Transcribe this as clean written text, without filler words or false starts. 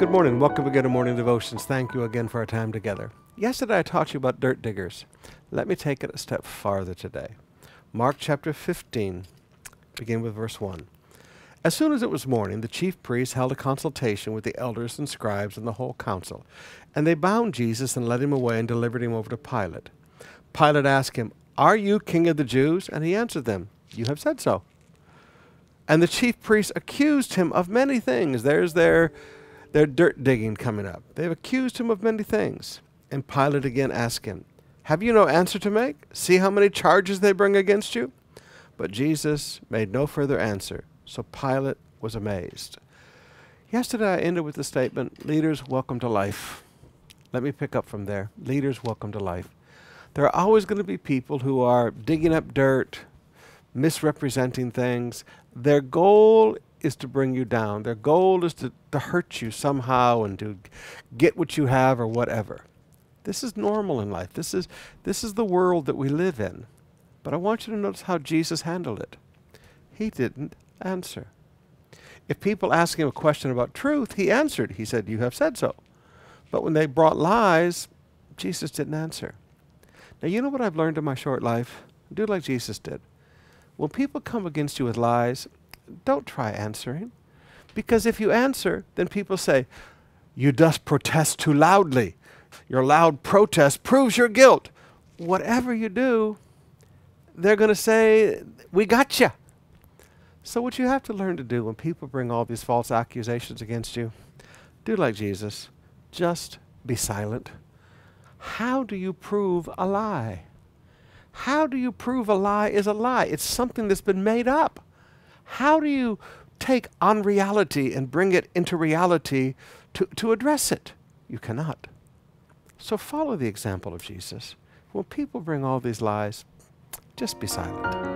Good morning. Welcome again to Morning Devotions. Thank you again for our time together. Yesterday I taught you about dirt diggers. Let me take it a step farther today. Mark chapter 15, begin with verse 1. As soon as it was morning, the chief priests held a consultation with the elders and scribes and the whole council. And they bound Jesus and led him away and delivered him over to Pilate. Pilate asked him, "Are you king of the Jews?" And he answered them, "You have said so." And the chief priests accused him of many things. There's their dirt digging coming up. They've accused him of many things. And Pilate again asked him, "Have you no answer to make? See how many charges they bring against you?" But Jesus made no further answer, so Pilate was amazed. Yesterday I ended with the statement, leaders, welcome to life. Let me pick up from there. Leaders, welcome to life. There are always going to be people who are digging up dirt, misrepresenting things. Their goal is to bring you down. Their goal is to hurt you somehow and to get what you have or whatever. This is normal in life. This is the world that we live in. But I want you to notice how Jesus handled it. He didn't answer. If people asked him a question about truth, he answered. He said, "You have said so." But when they brought lies, Jesus didn't answer. Now, you know what I've learned in my short life? Do like Jesus did. When people come against you with lies, don't try answering. Because if you answer, then people say, "You just protest too loudly. Your loud protest proves your guilt." Whatever you do, they're going to say, "We got you." So what you have to learn to do when people bring all these false accusations against you, do like Jesus. Just be silent. How do you prove a lie? How do you prove a lie is a lie? It's something that's been made up. How do you take unreality and bring it into reality to address it? You cannot. So follow the example of Jesus. When people bring all these lies, just be silent.